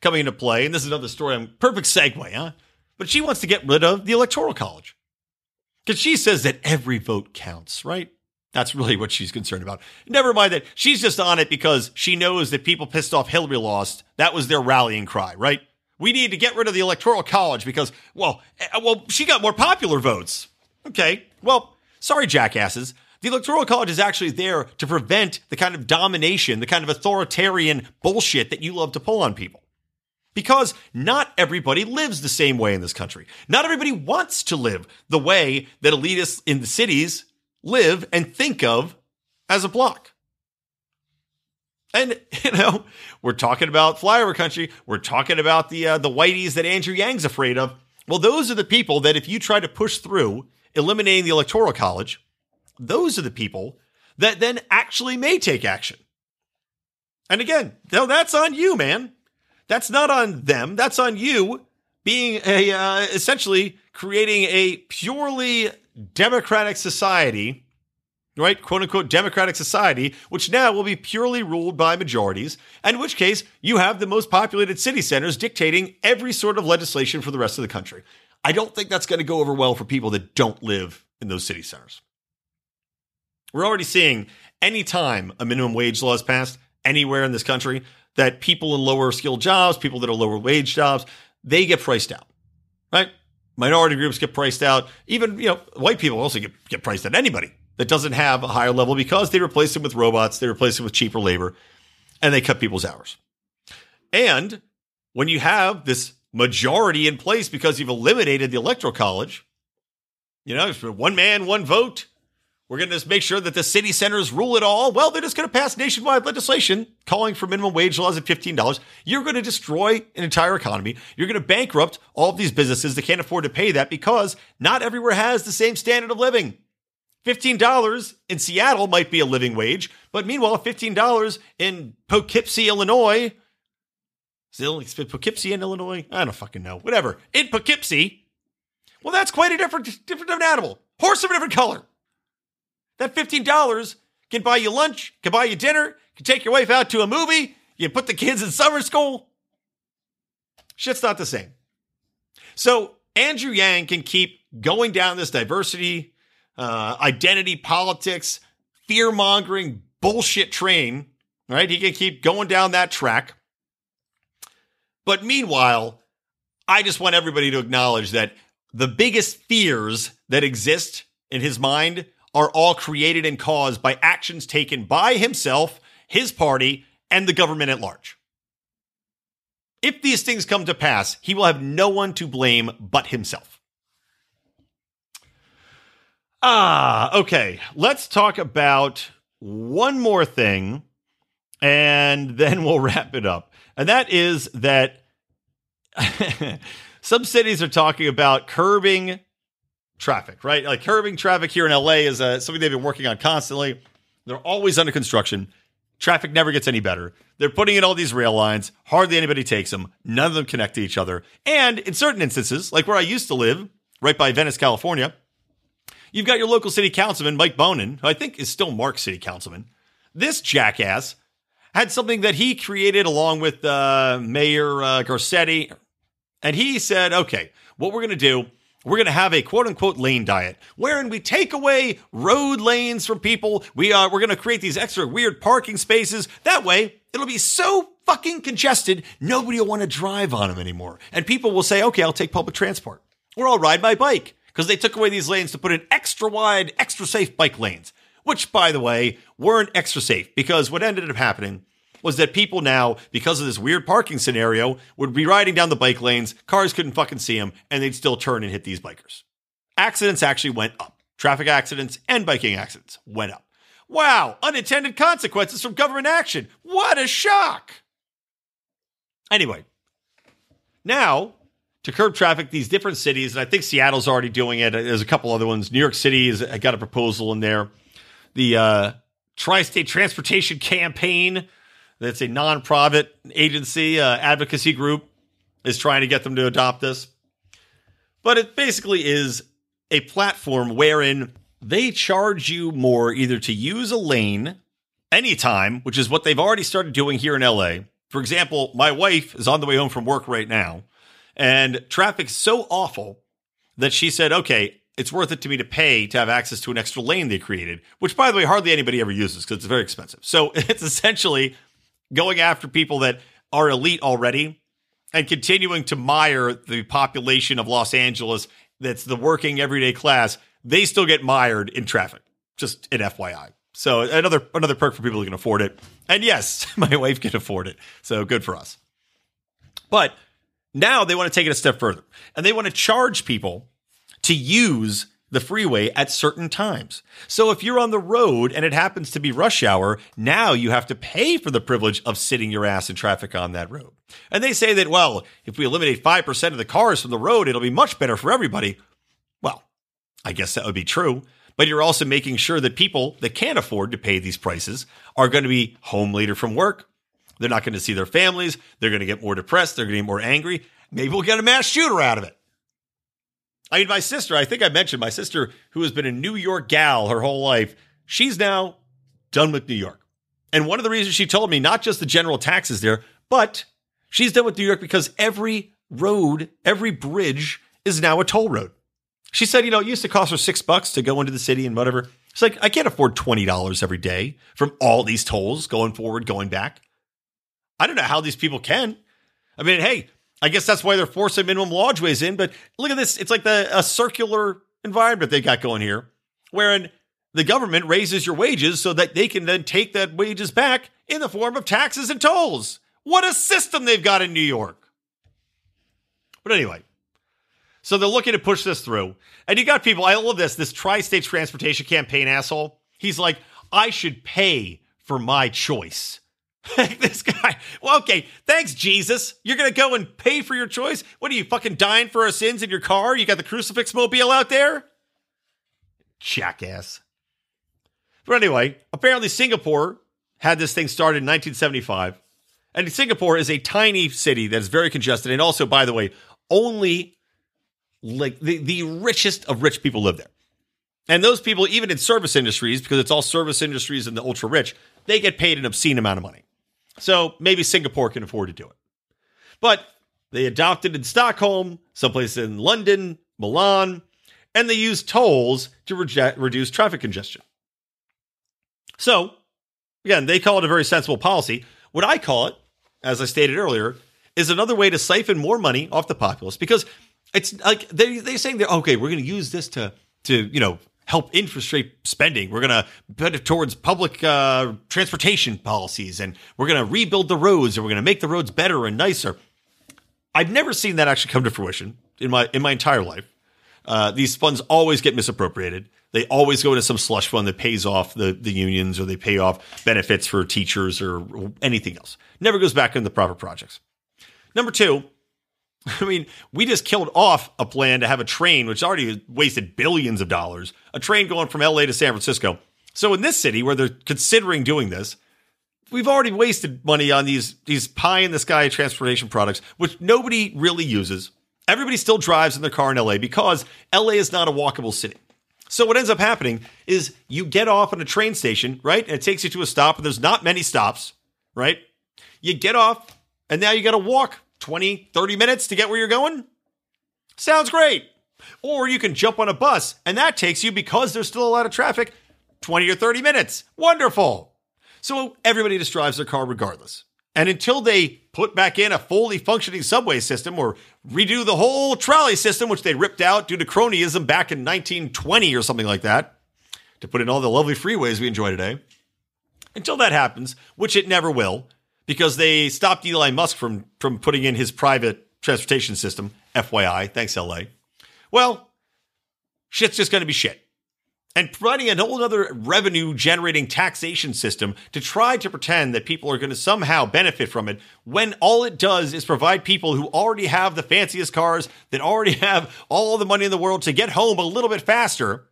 coming into play, and this is another story. I'm perfect segue, huh? But she wants to get rid of the Electoral College. Because she says that every vote counts, right? That's really what she's concerned about. Never mind that she's just on it because she knows that people pissed off Hillary lost. That was their rallying cry, right? We need to get rid of the Electoral College because, well, well, she got more popular votes. Okay, well, sorry, jackasses. The Electoral College is actually there to prevent the kind of domination, the kind of authoritarian bullshit that you love to pull on people. Because not everybody lives the same way in this country. Not everybody wants to live the way that elitists in the cities live and think of as a block. And, you know, we're talking about flyover country. We're talking about the uh, the whiteys that Andrew Yang's afraid of. Well, those are the people that if you try to push through eliminating the Electoral College, those are the people that then actually may take action. And again, that's on you, man. That's not on them. That's on you being a uh, essentially creating a purely democratic society, right? Quote unquote democratic society, which now will be purely ruled by majorities, in which case you have the most populated city centers dictating every sort of legislation for the rest of the country. I don't think that's going to go over well for people that don't live in those city centers. We're already seeing any time a minimum wage law is passed anywhere in this country, that people in lower skilled jobs, people that are lower wage jobs, they get priced out, right? Minority groups get priced out. Even, you know, white people also get, get priced out. Anybody that doesn't have a higher level because they replace them with robots, they replace them with cheaper labor, and they cut people's hours. And when you have this majority in place because you've eliminated the Electoral College, you know, if one man, one vote, we're going to just make sure that the city centers rule it all. Well, they're just going to pass nationwide legislation calling for minimum wage laws at fifteen dollars. You're going to destroy an entire economy. You're going to bankrupt all of these businesses that can't afford to pay that because not everywhere has the same standard of living. fifteen dollars in Seattle might be a living wage, but meanwhile, fifteen dollars in Poughkeepsie, Illinois. Is it Poughkeepsie in Illinois? I don't fucking know. Whatever. In Poughkeepsie. Well, that's quite a different, different, different animal. Horse of a different color. That fifteen dollars can buy you lunch, can buy you dinner, can take your wife out to a movie. You put the kids in summer school. Shit's not the same. So Andrew Yang can keep going down this diversity, uh, identity politics, fear-mongering bullshit train, right? He can keep going down that track. But meanwhile, I just want everybody to acknowledge that the biggest fears that exist in his mind are all created and caused by actions taken by himself, his party, and the government at large. If these things come to pass, he will have no one to blame but himself. Ah, okay. Let's talk about one more thing, and then we'll wrap it up. And that is that some cities are talking about curbing traffic, right? Like curbing traffic here in L A is uh, something they've been working on constantly. They're always under construction. Traffic never gets any better. They're putting in all these rail lines. Hardly anybody takes them. None of them connect to each other. And in certain instances, like where I used to live, right by Venice, California, you've got your local city councilman, Mike Bonin, who I think is still Mark city councilman. This jackass had something that he created along with uh, Mayor uh, Garcetti. And he said, okay, what we're going to do, we're going to have a quote-unquote lane diet, wherein we take away road lanes from people. We are, we're going to create these extra weird parking spaces. That way, it'll be so fucking congested, nobody will want to drive on them anymore. And people will say, okay, I'll take public transport. Or I'll ride my bike. Because they took away these lanes to put in extra wide, extra safe bike lanes. Which, by the way, weren't extra safe. Because what ended up happening was that people now, because of this weird parking scenario, would be riding down the bike lanes, cars couldn't fucking see them, and they'd still turn and hit these bikers. Accidents actually went up. Traffic accidents and biking accidents went up. Wow, unintended consequences from government action. What a shock! Anyway, now, to curb traffic, these different cities, and I think Seattle's already doing it, there's a couple other ones, New York City has got a proposal in there. The uh, Tri-State Transportation Campaign, that's a nonprofit agency, uh, advocacy group, is trying to get them to adopt this. But it basically is a platform wherein they charge you more either to use a lane anytime, which is what they've already started doing here in L A. For example, my wife is on the way home from work right now, and traffic's so awful that she said, okay, it's worth it to me to pay to have access to an extra lane they created, which, by the way, hardly anybody ever uses because it's very expensive. So it's essentially going after people that are elite already and continuing to mire the population of Los Angeles that's the working everyday class. They still get mired in traffic, just an F Y I. So another another perk for people who can afford it. And yes, my wife can afford it, so good for us. But now they want to take it a step further, and they want to charge people to use the freeway at certain times. So if you're on the road and it happens to be rush hour, now you have to pay for the privilege of sitting your ass in traffic on that road. And they say that, well, if we eliminate five percent of the cars from the road, it'll be much better for everybody. Well, I guess that would be true. But you're also making sure that people that can't afford to pay these prices are going to be home later from work. They're not going to see their families. They're going to get more depressed. They're going to get more angry. Maybe we'll get a mass shooter out of it. I mean, my sister, I think I mentioned my sister, who has been a New York gal her whole life, she's now done with New York. And one of the reasons she told me, not just the general taxes there, but she's done with New York because every road, every bridge is now a toll road. She said, you know, it used to cost her six bucks to go into the city and whatever. She's like, I can't afford twenty dollars every day from all these tolls going forward, going back. I don't know how these people can. I mean, hey, I guess that's why they're forcing minimum lodgeways in, but look at this. It's like the a circular environment they got going here, wherein the government raises your wages so that they can then take that wages back in the form of taxes and tolls. What a system they've got in New York. But anyway, so they're looking to push this through. And you got people, I love this, this Tri-State Transportation Campaign asshole. He's like, I should pay for my choice. This guy, well, okay, thanks, Jesus. You're going to go and pay for your choice? What are you, fucking dying for our sins in your car? You got the crucifix mobile out there? Jackass. But anyway, apparently Singapore had this thing started in nineteen seventy-five. And Singapore is a tiny city that is very congested. And also, by the way, only like the, the richest of rich people live there. And those people, even in service industries, because it's all service industries and the ultra rich, they get paid an obscene amount of money. So maybe Singapore can afford to do it. But they adopted in Stockholm, someplace in London, Milan, and they used tolls to re- reduce traffic congestion. So, again, they call it a very sensible policy. What I call it, as I stated earlier, is another way to siphon more money off the populace, because it's like they, they're saying that, okay, we're going to use this to, to, you know, help infrastructure spending. We're going to put it towards public uh, transportation policies, and we're going to rebuild the roads, and we're going to make the roads better and nicer. I've never seen that actually come to fruition in my in my entire life. Uh, these funds always get misappropriated. They always go to some slush fund that pays off the, the unions, or they pay off benefits for teachers or anything else. Never goes back into the proper projects. Number two, I mean, we just killed off a plan to have a train, which already wasted billions of dollars, a train going from L A to San Francisco. So in this city where they're considering doing this, we've already wasted money on these, these pie-in-the-sky transportation products, which nobody really uses. Everybody still drives in their car in L A because L A is not a walkable city. So what ends up happening is you get off at a train station, right? And it takes you to a stop, and there's not many stops, right? You get off, and now you got to walk twenty, thirty minutes to get where you're going? Sounds great. Or you can jump on a bus, and that takes you, because there's still a lot of traffic, twenty or thirty minutes. Wonderful. So everybody just drives their car regardless. And until they put back in a fully functioning subway system, or redo the whole trolley system, which they ripped out due to cronyism back in nineteen twenty or something like that, to put in all the lovely freeways we enjoy today, until that happens, which it never will, because they stopped Elon Musk from, from putting in his private transportation system. F Y I, thanks L A. Well, shit's just going to be shit. And providing a whole other revenue-generating taxation system to try to pretend that people are going to somehow benefit from it, when all it does is provide people who already have the fanciest cars, that already have all the money in the world, to get home a little bit faster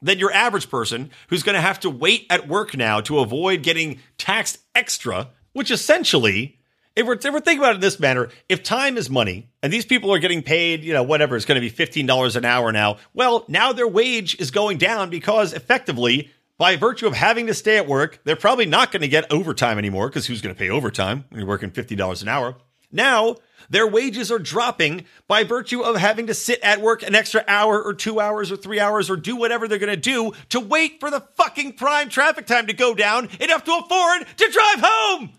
than your average person, who's going to have to wait at work now to avoid getting taxed extra. Which essentially, if we're, if we're thinking about it in this manner, if time is money, and these people are getting paid, you know, whatever, it's going to be fifteen dollars an hour now. Well, now their wage is going down, because effectively, by virtue of having to stay at work, they're probably not going to get overtime anymore, because who's going to pay overtime when you're working fifty dollars an hour? Now, their wages are dropping by virtue of having to sit at work an extra hour or two hours or three hours or do whatever they're going to do to wait for the fucking prime traffic time to go down enough to afford to drive home.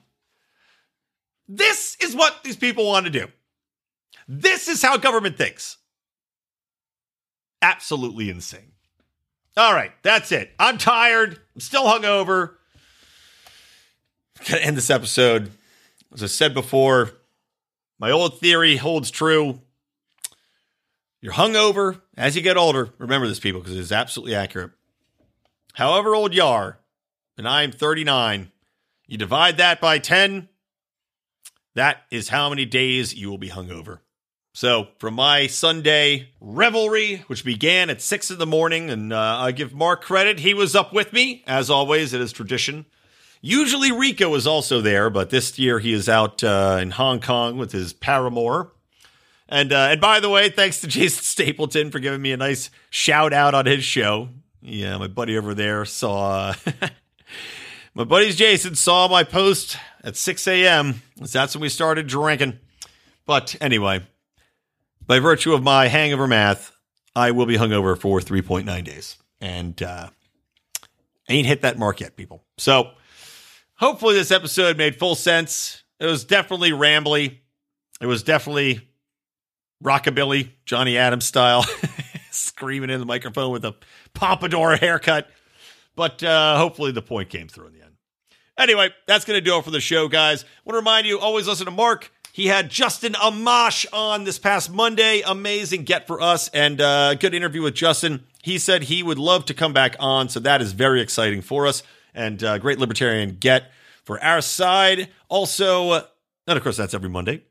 This is what these people want to do. This is how government thinks. Absolutely insane. All right, that's it. I'm tired. I'm still hungover. I'm going to end this episode. As I said before, my old theory holds true. You're hungover as you get older. Remember this, people, because it is absolutely accurate. However old you are, and I am thirty-nine, you divide that by ten, that is how many days you will be hungover. So from my Sunday revelry, which began at six in the morning, and uh, I give Mark credit, he was up with me. As always, it is tradition. Usually Rico is also there, but this year he is out uh, in Hong Kong with his paramour. And, uh, and by the way, thanks to Jason Stapleton for giving me a nice shout out on his show. Yeah, my buddy over there saw... My buddies Jason saw my post at six a.m. That's when we started drinking. But anyway, by virtue of my hangover math, I will be hungover for three point nine days. And uh, I ain't hit that mark yet, people. So hopefully this episode made full sense. It was definitely rambly. It was definitely rockabilly, Johnny Adams style, screaming in the microphone with a pompadour haircut. But uh, hopefully the point came through in the end. Anyway, that's going to do it for the show, guys. I want to remind you, always listen to Mark. He had Justin Amash on this past Monday. Amazing get for us, and a uh, good interview with Justin. He said he would love to come back on, so that is very exciting for us, and uh, great libertarian get for our side. Also, uh, and of course, that's every Monday.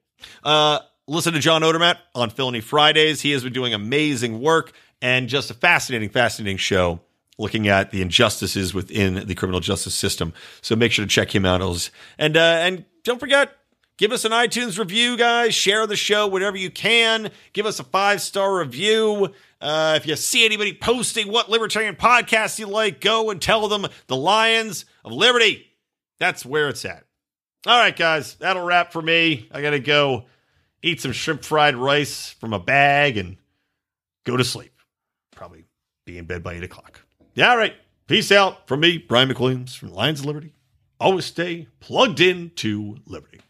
Uh, listen to John Odermatt on Felony Fridays. He has been doing amazing work and just a fascinating, fascinating show, looking at the injustices within the criminal justice system. So make sure to check him out. And, uh, and don't forget, give us an iTunes review, guys. Share the show whenever you can. Give us a five-star review. Uh, if you see anybody posting what libertarian podcast you like, go and tell them the Lions of Liberty. That's where it's at. All right, guys, that'll wrap for me. I got to go eat some shrimp fried rice from a bag and go to sleep. Probably be in bed by eight o'clock. Yeah, all right. Peace out from me, Brian McWilliams from Lions of Liberty. Always stay plugged in to Liberty.